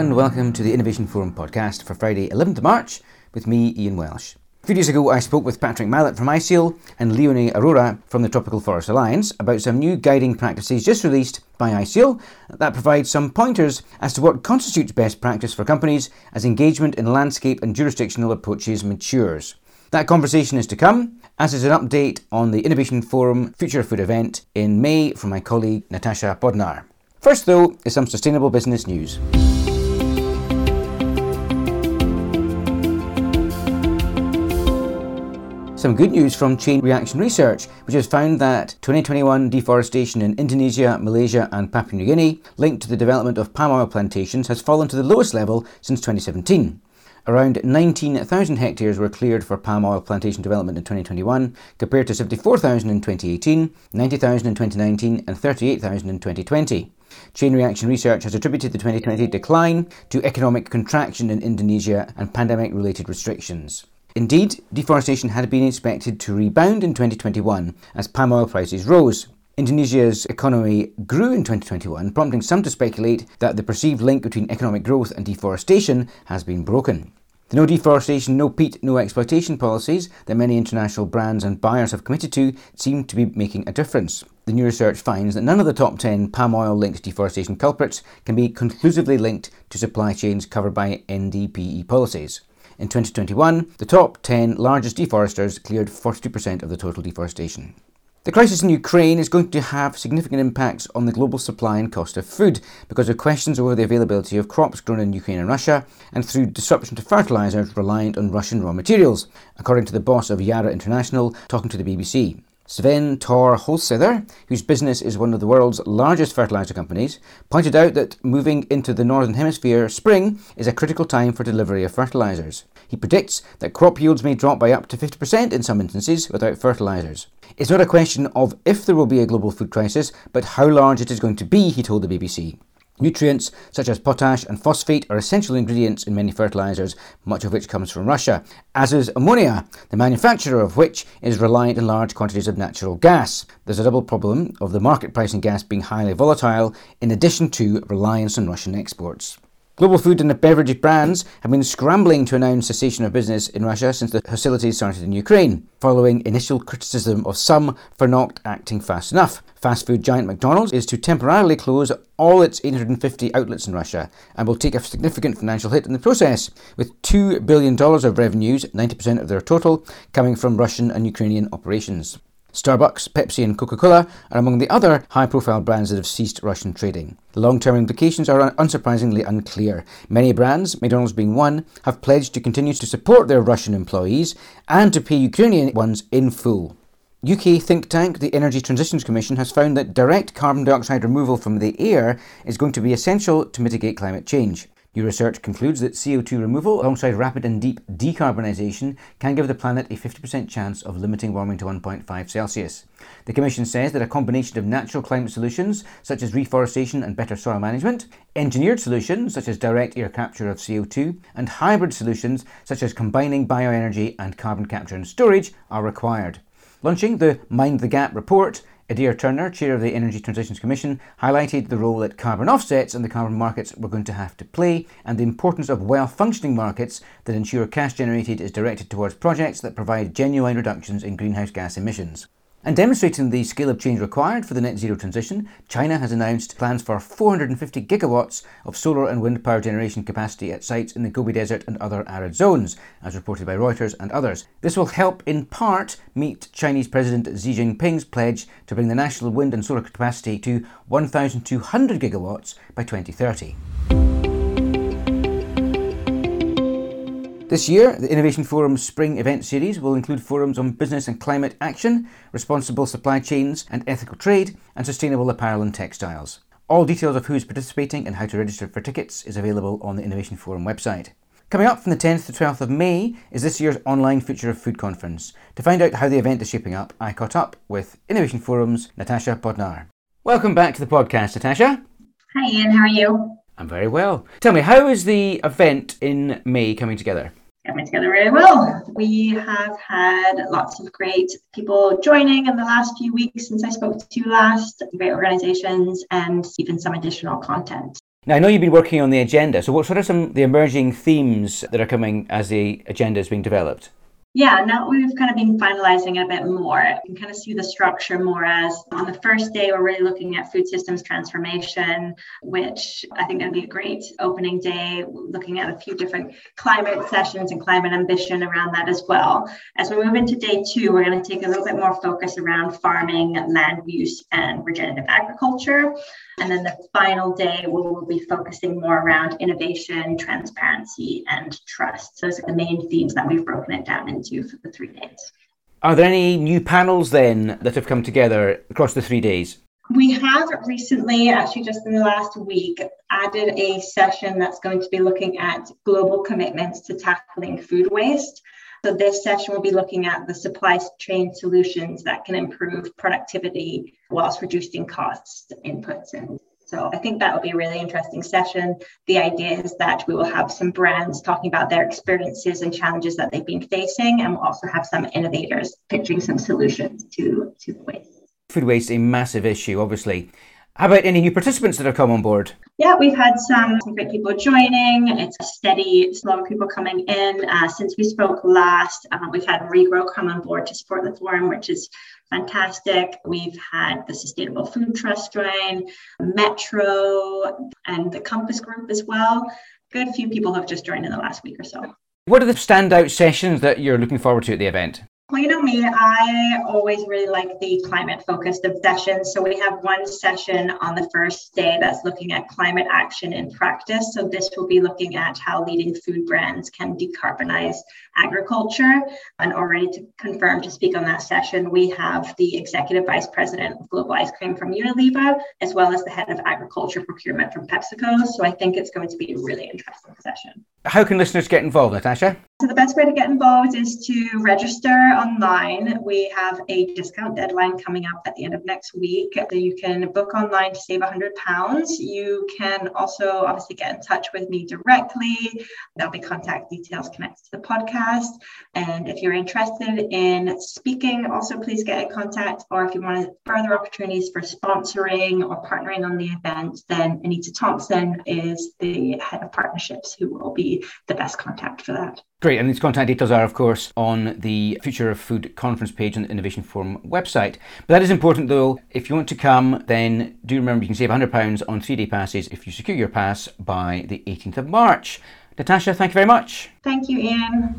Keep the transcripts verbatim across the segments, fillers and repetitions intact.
and welcome to the Innovation Forum podcast for Friday eleventh of March with me, Ian Welsh. A few days ago I spoke with Patrick Mallett from I SEAL and Leonie Arora from the Tropical Forest Alliance about some new guiding practices just released by I SEAL that provide some pointers as to what constitutes best practice for companies as engagement in landscape and jurisdictional approaches matures. That conversation is to come, as is an update on the Innovation Forum Future Food event in May from my colleague Natasha Podnar. First, though, is some sustainable business news. Some good news from Chain Reaction Research, which has found that twenty twenty-one deforestation in Indonesia, Malaysia and Papua New Guinea linked to the development of palm oil plantations has fallen to the lowest level since twenty seventeen. Around nineteen thousand hectares were cleared for palm oil plantation development in twenty twenty-one, compared to seventy-four thousand in twenty eighteen, ninety thousand in twenty nineteen and thirty-eight thousand in twenty twenty. Chain Reaction Research has attributed the twenty twenty decline to economic contraction in Indonesia and pandemic-related restrictions. Indeed, deforestation had been expected to rebound in twenty twenty-one as palm oil prices rose. Indonesia's economy grew in twenty twenty-one, prompting some to speculate that the perceived link between economic growth and deforestation has been broken. The no deforestation, no peat, no exploitation policies that many international brands and buyers have committed to seem to be making a difference. The new research finds that none of the top ten palm oil-linked deforestation culprits can be conclusively linked to supply chains covered by N D P E policies. In twenty twenty-one, the top ten largest deforesters cleared forty-two percent of the total deforestation. The crisis in Ukraine is going to have significant impacts on the global supply and cost of food because of questions over the availability of crops grown in Ukraine and Russia and through disruption to fertilisers reliant on Russian raw materials, according to the boss of Yara International talking to the B B C. Sven Tor Holstether, whose business is one of the world's largest fertiliser companies, pointed out that moving into the Northern Hemisphere spring is a critical time for delivery of fertilisers. He predicts that crop yields may drop by up to fifty percent in some instances without fertilisers. It's not a question of if there will be a global food crisis, but how large it is going to be, he told the B B C. Nutrients such as potash and phosphate are essential ingredients in many fertilisers, much of which comes from Russia, as is ammonia, the manufacturer of which is reliant on large quantities of natural gas. There's a double problem of the market price in gas being highly volatile, in addition to reliance on Russian exports. Global food and beverage brands have been scrambling to announce cessation of business in Russia since the hostilities started in Ukraine, following initial criticism of some for not acting fast enough. Fast food giant McDonald's is to temporarily close all its eight hundred fifty outlets in Russia and will take a significant financial hit in the process, with two billion dollars of revenues, ninety percent of their total, coming from Russian and Ukrainian operations. Starbucks, Pepsi and Coca-Cola are among the other high-profile brands that have ceased Russian trading. The long-term implications are unsurprisingly unclear. Many brands, McDonald's being one, have pledged to continue to support their Russian employees and to pay Ukrainian ones in full. U K think tank, the Energy Transitions Commission, has found that direct carbon dioxide removal from the air is going to be essential to mitigate climate change. New research concludes that C O two removal alongside rapid and deep decarbonisation can give the planet a fifty percent chance of limiting warming to one point five Celsius. The Commission says that a combination of natural climate solutions such as reforestation and better soil management, engineered solutions such as direct air capture of C O two, and hybrid solutions such as combining bioenergy and carbon capture and storage are required. Launching the Mind the Gap report, Adair Turner, chair of the Energy Transitions Commission, highlighted the role that carbon offsets and the carbon markets were going to have to play and the importance of well-functioning markets that ensure cash generated is directed towards projects that provide genuine reductions in greenhouse gas emissions. And demonstrating the scale of change required for the net zero transition, China has announced plans for four hundred fifty gigawatts of solar and wind power generation capacity at sites in the Gobi Desert and other arid zones, as reported by Reuters and others. This will help in part meet Chinese President Xi Jinping's pledge to bring the national wind and solar capacity to one thousand two hundred gigawatts by twenty thirty. This year, the Innovation Forum's Spring Event Series will include forums on business and climate action, responsible supply chains and ethical trade, and sustainable apparel and textiles. All details of who's participating and how to register for tickets is available on the Innovation Forum website. Coming up from the tenth to twelfth of May is this year's online Future of Food conference. To find out how the event is shaping up, I caught up with Innovation Forum's Natasha Podnar. Welcome back to the podcast, Natasha. Hi Ian, how are you? I'm very well. Tell me, how is the event in May coming together? Coming together really well. We have had lots of great people joining in the last few weeks since I spoke to you last, great organizations, and even some additional content. Now, I know you've been working on the agenda, so what sort of some of the emerging themes that are coming as the agenda is being developed? Yeah, now we've kind of been finalizing a bit more. You can kind of see the structure more as on the first day, we're really looking at food systems transformation, which I think would be a great opening day, looking at a few different climate sessions and climate ambition around that as well. As we move into day two, we're going to take a little bit more focus around farming, land use, and regenerative agriculture. And then the final day, we'll be focusing more around innovation, transparency, and trust. Those are the main themes that we've broken it down into for the three days. Are there any new panels then that have come together across the three days? We have recently, actually just in the last week, added a session that's going to be looking at global commitments to tackling food waste. So this session will be looking at the supply chain solutions that can improve productivity whilst reducing costs, inputs, and so I think that will be a really interesting session. The idea is that we will have some brands talking about their experiences and challenges that they've been facing, and we'll also have some innovators pitching some solutions to, to the waste. Food waste is a massive issue, obviously. How about any new participants that have come on board? Yeah, we've had some, some great people joining. It's a steady slow of people coming in. Uh, since we spoke last, uh, we've had Regrow come on board to support the forum, which is fantastic. We've had the Sustainable Food Trust join, Metro, and the Compass Group as well. Good few people have just joined in the last week or so. What are the standout sessions that you're looking forward to at the event? Well, you know me, I always really like the climate-focused sessions. So we have one session on the first day that's looking at climate action in practice. So this will be looking at how leading food brands can decarbonize agriculture. And already to confirm to speak on that session, we have the Executive Vice President of Global Ice Cream from Unilever, as well as the Head of Agriculture Procurement from PepsiCo. So I think it's going to be a really interesting session. How can listeners get involved, Natasha? So the best way to get involved is to register online. We have a discount deadline coming up at the end of next week. So you can book online to save one hundred pounds. You can also obviously get in touch with me directly. There'll be contact details connected to the podcast. And if you're interested in speaking, also please get in contact. Or if you want further opportunities for sponsoring or partnering on the event, then Anita Thompson is the Head of Partnerships who will be the best contact for that. Great, and these contact details are, of course, on the Future of Food conference page on the Innovation Forum website. But that is important, though. If you want to come, then do remember you can save one hundred pounds on three-day passes if you secure your pass by the eighteenth of March. Natasha, thank you very much. Thank you, Ian.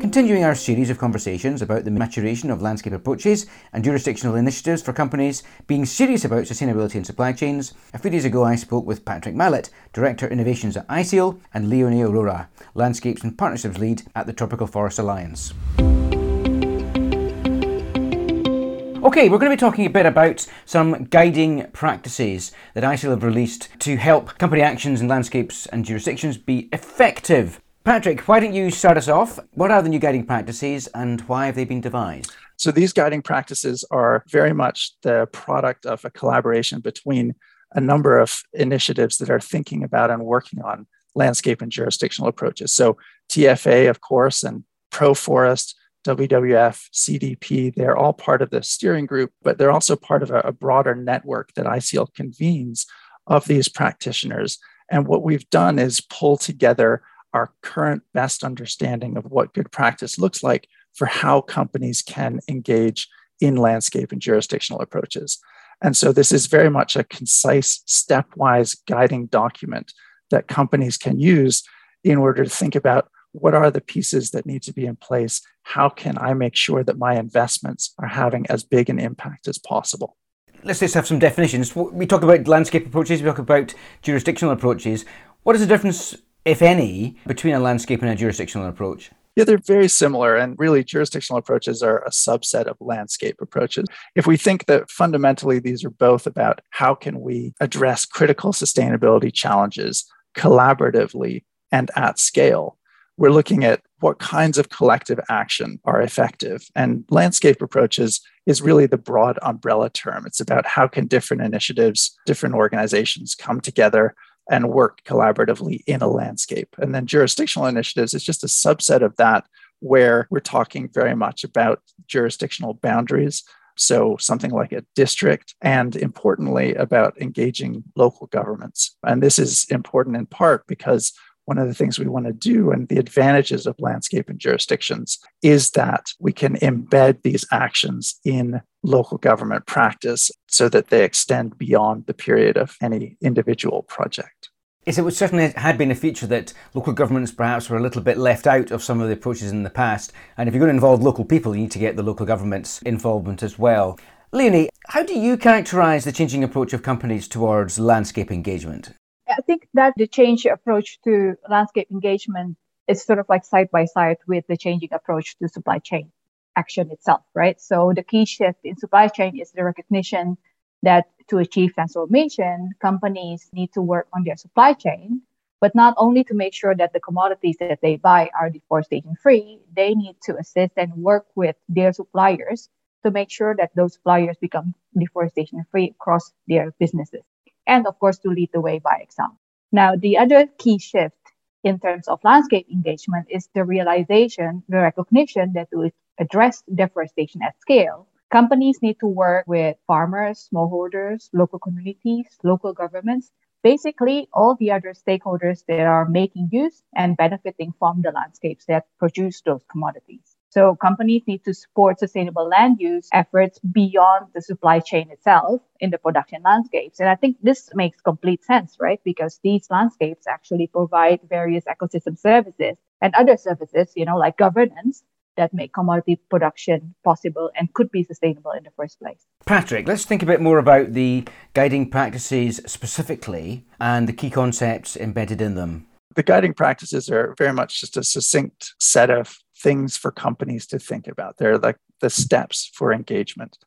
Continuing our series of conversations about the maturation of landscape approaches and jurisdictional initiatives for companies being serious about sustainability and supply chains, a few days ago I spoke with Patrick Mallett, Director Innovations at ISEAL, and Leonie Arora, Landscapes and Partnerships Lead at the Tropical Forest Alliance. Okay, we're going to be talking a bit about some guiding practices that ISEAL have released to help company actions in landscapes and jurisdictions be effective. Patrick, why don't you start us off? What are the new guiding practices and why have they been devised? So these guiding practices are very much the product of a collaboration between a number of initiatives that are thinking about and working on landscape and jurisdictional approaches. So T F A, of course, and Proforest, W W F, C D P, they're all part of the steering group, but they're also part of a, a broader network that ISEAL convenes of these practitioners. And what we've done is pull together our current best understanding of what good practice looks like for how companies can engage in landscape and jurisdictional approaches. And so this is very much a concise, stepwise guiding document that companies can use in order to think about what are the pieces that need to be in place? How can I make sure that my investments are having as big an impact as possible? Let's just have some definitions. We talk about landscape approaches, we talk about jurisdictional approaches. What is the difference, if any, between a landscape and a jurisdictional approach? Yeah, they're very similar. And really, jurisdictional approaches are a subset of landscape approaches. If we think that fundamentally, these are both about how can we address critical sustainability challenges collaboratively and at scale, we're looking at what kinds of collective action are effective. And landscape approaches is really the broad umbrella term. It's about how can different initiatives, different organizations come together and work collaboratively in a landscape. And then jurisdictional initiatives is just a subset of that, where we're talking very much about jurisdictional boundaries, So something like a district, and importantly about engaging local governments. And this is important in part because one of the things we want to do and the advantages of landscape and jurisdictions is that we can embed these actions in local government practice so that they extend beyond the period of any individual project. Yes, it certainly had been a feature that local governments perhaps were a little bit left out of some of the approaches in the past. And if you're going to involve local people, you need to get the local government's involvement as well. Leonie, how do you characterise the changing approach of companies towards landscape engagement? I think that the change approach to landscape engagement is sort of like side by side with the changing approach to supply chain action itself, right? So the key shift in supply chain is the recognition that to achieve transformation, companies need to work on their supply chain, but not only to make sure that the commodities that they buy are deforestation free, they need to assist and work with their suppliers to make sure that those suppliers become deforestation free across their businesses. And of course, to lead the way by example. Now, the other key shift in terms of landscape engagement is the realization, the recognition that to address deforestation at scale, companies need to work with farmers, smallholders, local communities, local governments, basically all the other stakeholders that are making use and benefiting from the landscapes that produce those commodities. So companies need to support sustainable land use efforts beyond the supply chain itself in the production landscapes. And I think this makes complete sense, right? Because these landscapes actually provide various ecosystem services and other services, you know, like governance, that make commodity production possible and could be sustainable in the first place. Patrick, let's think a bit more about the guiding practices specifically and the key concepts embedded in them. The guiding practices are very much just a succinct set of things for companies to think about. They're like the steps for engagement.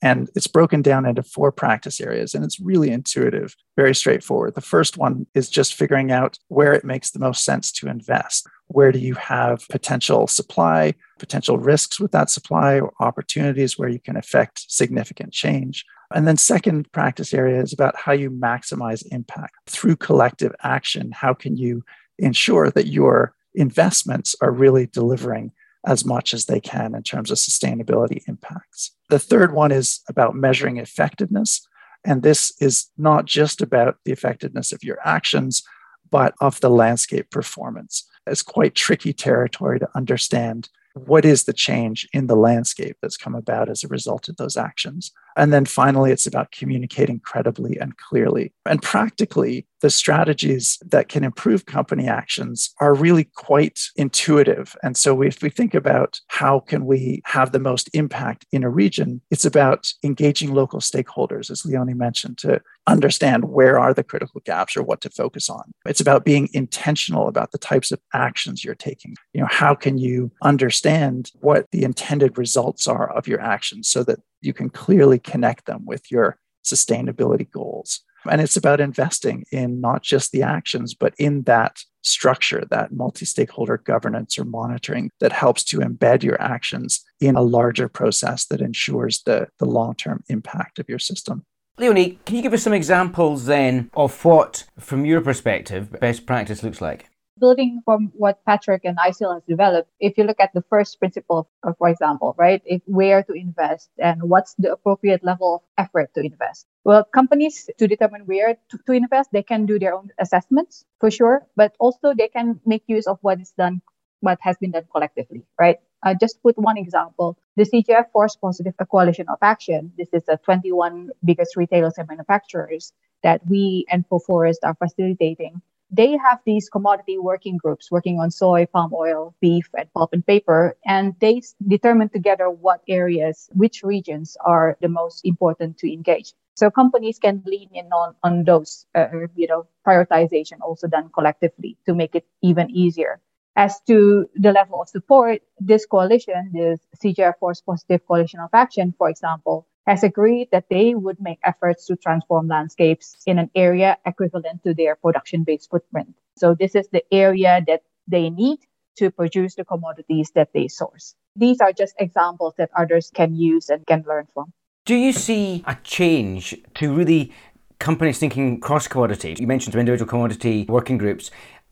And it's broken down into four practice areas, and it's really intuitive, very straightforward. The first one is just figuring out where it makes the most sense to invest. Where do you have potential supply, potential risks with that supply, or opportunities where you can affect significant change? And then second practice area is about how you maximize impact. Through collective action, how can you ensure that your investments are really delivering as much as they can in terms of sustainability impacts? The third one is about measuring effectiveness. And this is not just about the effectiveness of your actions, but of the landscape performance. It's quite tricky territory to understand what is the change in the landscape that's come about as a result of those actions. And then finally, it's about communicating credibly and clearly. And practically, the strategies that can improve company actions are really quite intuitive. And so if we think about how can we have the most impact in a region, it's about engaging local stakeholders, as Leonie mentioned, to understand where are the critical gaps or what to focus on. It's about being intentional about the types of actions you're taking. You know, how can you understand what the intended results are of your actions so that you can clearly connect them with your sustainability goals. And it's about investing in not just the actions, but in that structure, that multi-stakeholder governance or monitoring that helps to embed your actions in a larger process that ensures the, the long-term impact of your system. Leonie, can you give us some examples then of what, from your perspective, best practice looks like? Building from what Patrick and I S E A L has developed, if you look at the first principle, of, for example, right, if where to invest and what's the appropriate level of effort to invest. Well, companies to determine where to, to invest, they can do their own assessments for sure, but also they can make use of what is done, what has been done collectively, right? I just put one example. The C G F Forest Positive Coalition of Action, this is the twenty-one biggest retailers and manufacturers that we and Proforest are facilitating. They have these commodity working groups working on soy, palm oil, beef, and pulp and paper, and they determine together what areas, which regions are the most important to engage. So companies can lean in on, on those, uh, you know, prioritization also done collectively to make it even easier. As to the level of support, this coalition, the C G F Forest Positive Coalition of Action, for example, has agreed that they would make efforts to transform landscapes in an area equivalent to their production-based footprint. So this is the area that they need to produce the commodities that they source. These are just examples that others can use and can learn from. Do you see a change to really companies thinking cross-commodity? You mentioned some individual commodity working groups.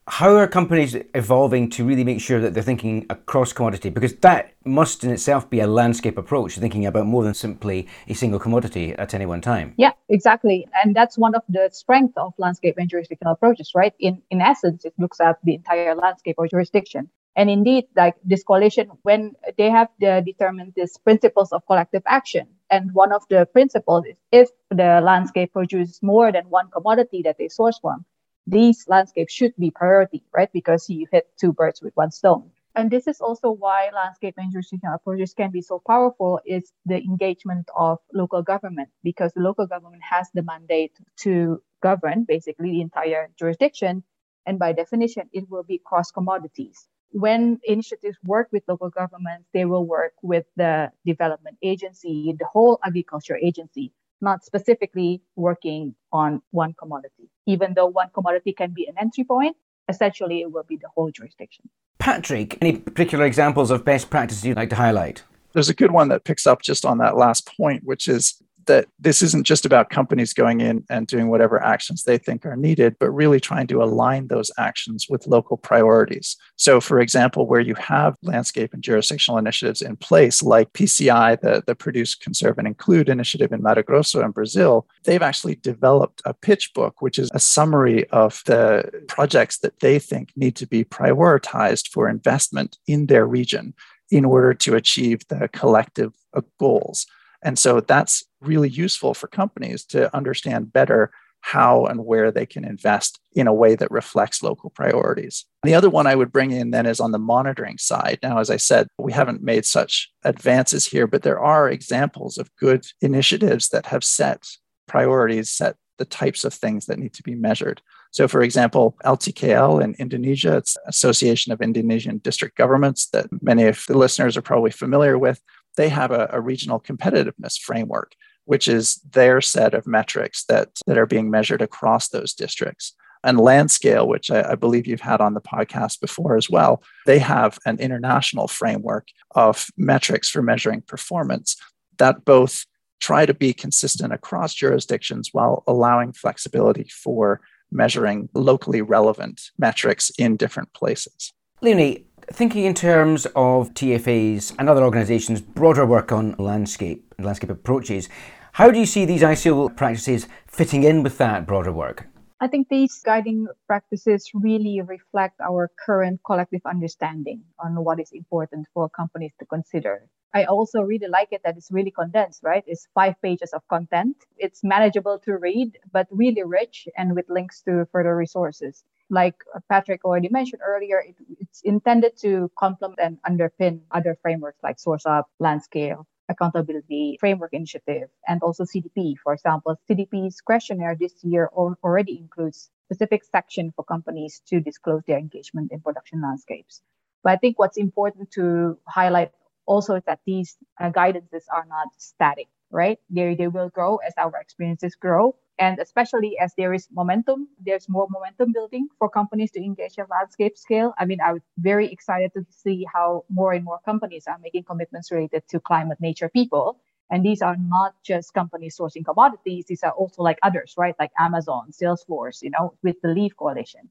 how are companies evolving to really make sure that they're thinking across commodity? Because that must in itself be a landscape approach, thinking about more than simply a single commodity at any one time. Yeah, exactly. And that's one of the strengths of landscape and jurisdictional approaches, right? In in essence, it looks at the entire landscape or jurisdiction. And indeed, like this coalition, when they have the, determined these principles of collective action, and one of the principles is if the landscape produces more than one commodity that they source from, these landscapes should be priority, right? Because you hit two birds with one stone. And this is also why landscape and jurisdictional approaches can be so powerful is the engagement of local government, because the local government has the mandate to govern basically the entire jurisdiction. And by definition, it will be cross commodities. When initiatives work with local governments, they will work with the development agency, the whole agriculture agency, not specifically working on one commodity. Even though one commodity can be an entry point, essentially it will be the whole jurisdiction. Patrick, any particular examples of best practices you'd like to highlight? There's a good one that picks up just on that last point, which is that this isn't just about companies going in and doing whatever actions they think are needed, but really trying to align those actions with local priorities. So, for example, where you have landscape and jurisdictional initiatives in place, like P C I, the, the Produce, Conserve, and Include initiative in Mato Grosso in Brazil, they've actually developed a pitch book, which is a summary of the projects that they think need to be prioritized for investment in their region in order to achieve the collective goals. And so that's really useful for companies to understand better how and where they can invest in a way that reflects local priorities. And the other one I would bring in then is on the monitoring side. Now, as I said, we haven't made such advances here, but there are examples of good initiatives that have set priorities, set the types of things that need to be measured. So, for example, L T K L in Indonesia, it's Association of Indonesian District Governments that many of the listeners are probably familiar with. They have a, a regional competitiveness framework, which is their set of metrics that, that are being measured across those districts. And Landscale, which I, I believe you've had on the podcast before as well, they have an international framework of metrics for measuring performance that both try to be consistent across jurisdictions while allowing flexibility for measuring locally relevant metrics in different places. Leonie, thinking in terms of T F As and other organisations' broader work on landscape and landscape approaches, how do you see these I S E A L practices fitting in with that broader work? I think these guiding practices really reflect our current collective understanding on what is important for companies to consider. I also really like it that it's really condensed, right? It's five pages of content. It's manageable to read, but really rich and with links to further resources. Like Patrick already mentioned earlier, it, it's intended to complement and underpin other frameworks like Source Up, Landscale, Accountability Framework Initiative, and also C D P. For example, C D P's questionnaire this year already includes specific section for companies to disclose their engagement in production landscapes. But I think what's important to highlight also is that these uh, guidances are not static, right? They, they will grow as our experiences grow. And especially as there is momentum, there's more momentum building for companies to engage at landscape scale. I mean, I was very excited to see how more and more companies are making commitments related to climate, nature, people. And these are not just companies sourcing commodities. These are also like others, right? Like Amazon, Salesforce, you know, with the LEAF Coalition.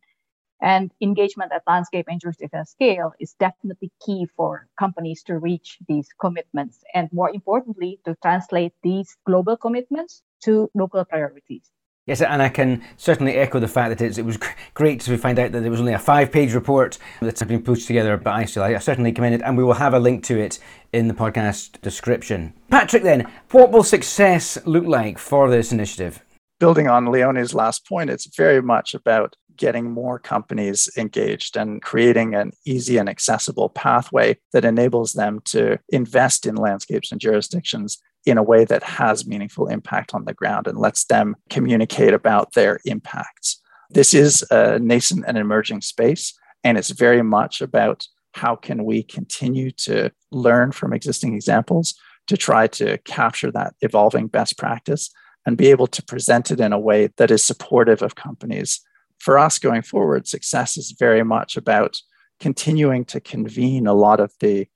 And engagement at landscape and jurisdictional scale is definitely key for companies to reach these commitments. And more importantly, to translate these global commitments to local priorities. Yes, and I can certainly echo the fact that it's, it was great to find out that there was only a five-page report that's been put together by I S E A L. I certainly commend it, and we will have a link to it in the podcast description. Patrick, then, what will success look like for this initiative? Building on Leonie's last point, it's very much about getting more companies engaged and creating an easy and accessible pathway that enables them to invest in landscapes and jurisdictions in a way that has meaningful impact on the ground and lets them communicate about their impacts. This is a nascent and emerging space, and it's very much about how can we continue to learn from existing examples to try to capture that evolving best practice and be able to present it in a way that is supportive of companies. For us going forward, success is very much about continuing to convene a lot of the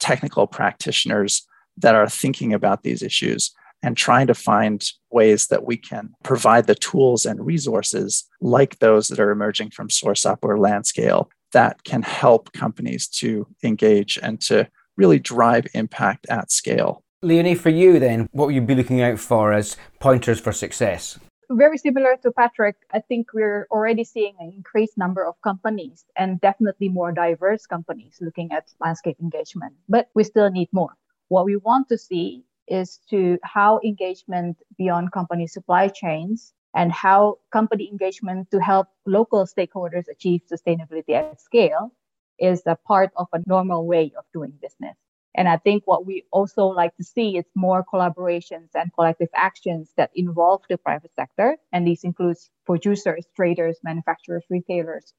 technical practitioners that are thinking about these issues and trying to find ways that we can provide the tools and resources like those that are emerging from SourceUp or Landscale that can help companies to engage and to really drive impact at scale. Leonie, for you then, what will you be looking out for as pointers for success? Very similar to Patrick, I think we're already seeing an increased number of companies and definitely more diverse companies looking at landscape engagement, but we still need more. What we want to see is to how engagement beyond company supply chains and how company engagement to help local stakeholders achieve sustainability at scale is a part of a normal way of doing business. And I think what we also like to see is more collaborations and collective actions that involve the private sector. And these includes producers, traders, manufacturers, retailers,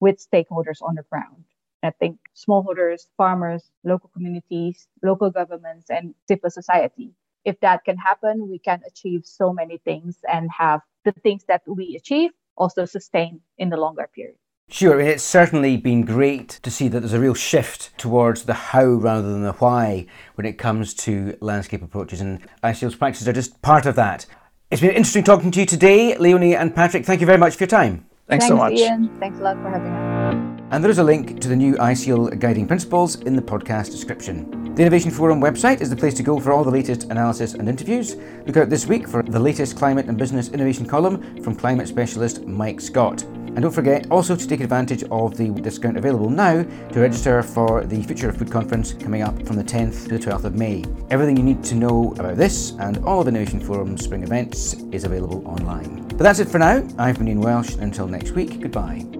with stakeholders on the ground. And I think smallholders, farmers, local communities, local governments, and civil society. If that can happen, we can achieve so many things and have the things that we achieve also sustained in the longer period. Sure, it's certainly been great to see that there's a real shift towards the how rather than the why when it comes to landscape approaches, and ISEAL's practices are just part of that. It's been interesting talking to you today, Leonie and Patrick. Thank you very much for your time. Thanks, Thanks so much. Ian. Thanks a lot for having us. And there is a link to the new ISEAL Guiding Principles in the podcast description. The Innovation Forum website is the place to go for all the latest analysis and interviews. Look out this week for the latest climate and business innovation column from climate specialist Mike Scott. And don't forget also to take advantage of the discount available now to register for the Future of Food Conference coming up from the tenth to the twelfth of May. Everything you need to know about this and all of Innovation Forum's spring events is available online. But that's it for now. I've been Ian Welsh. Until next week, goodbye.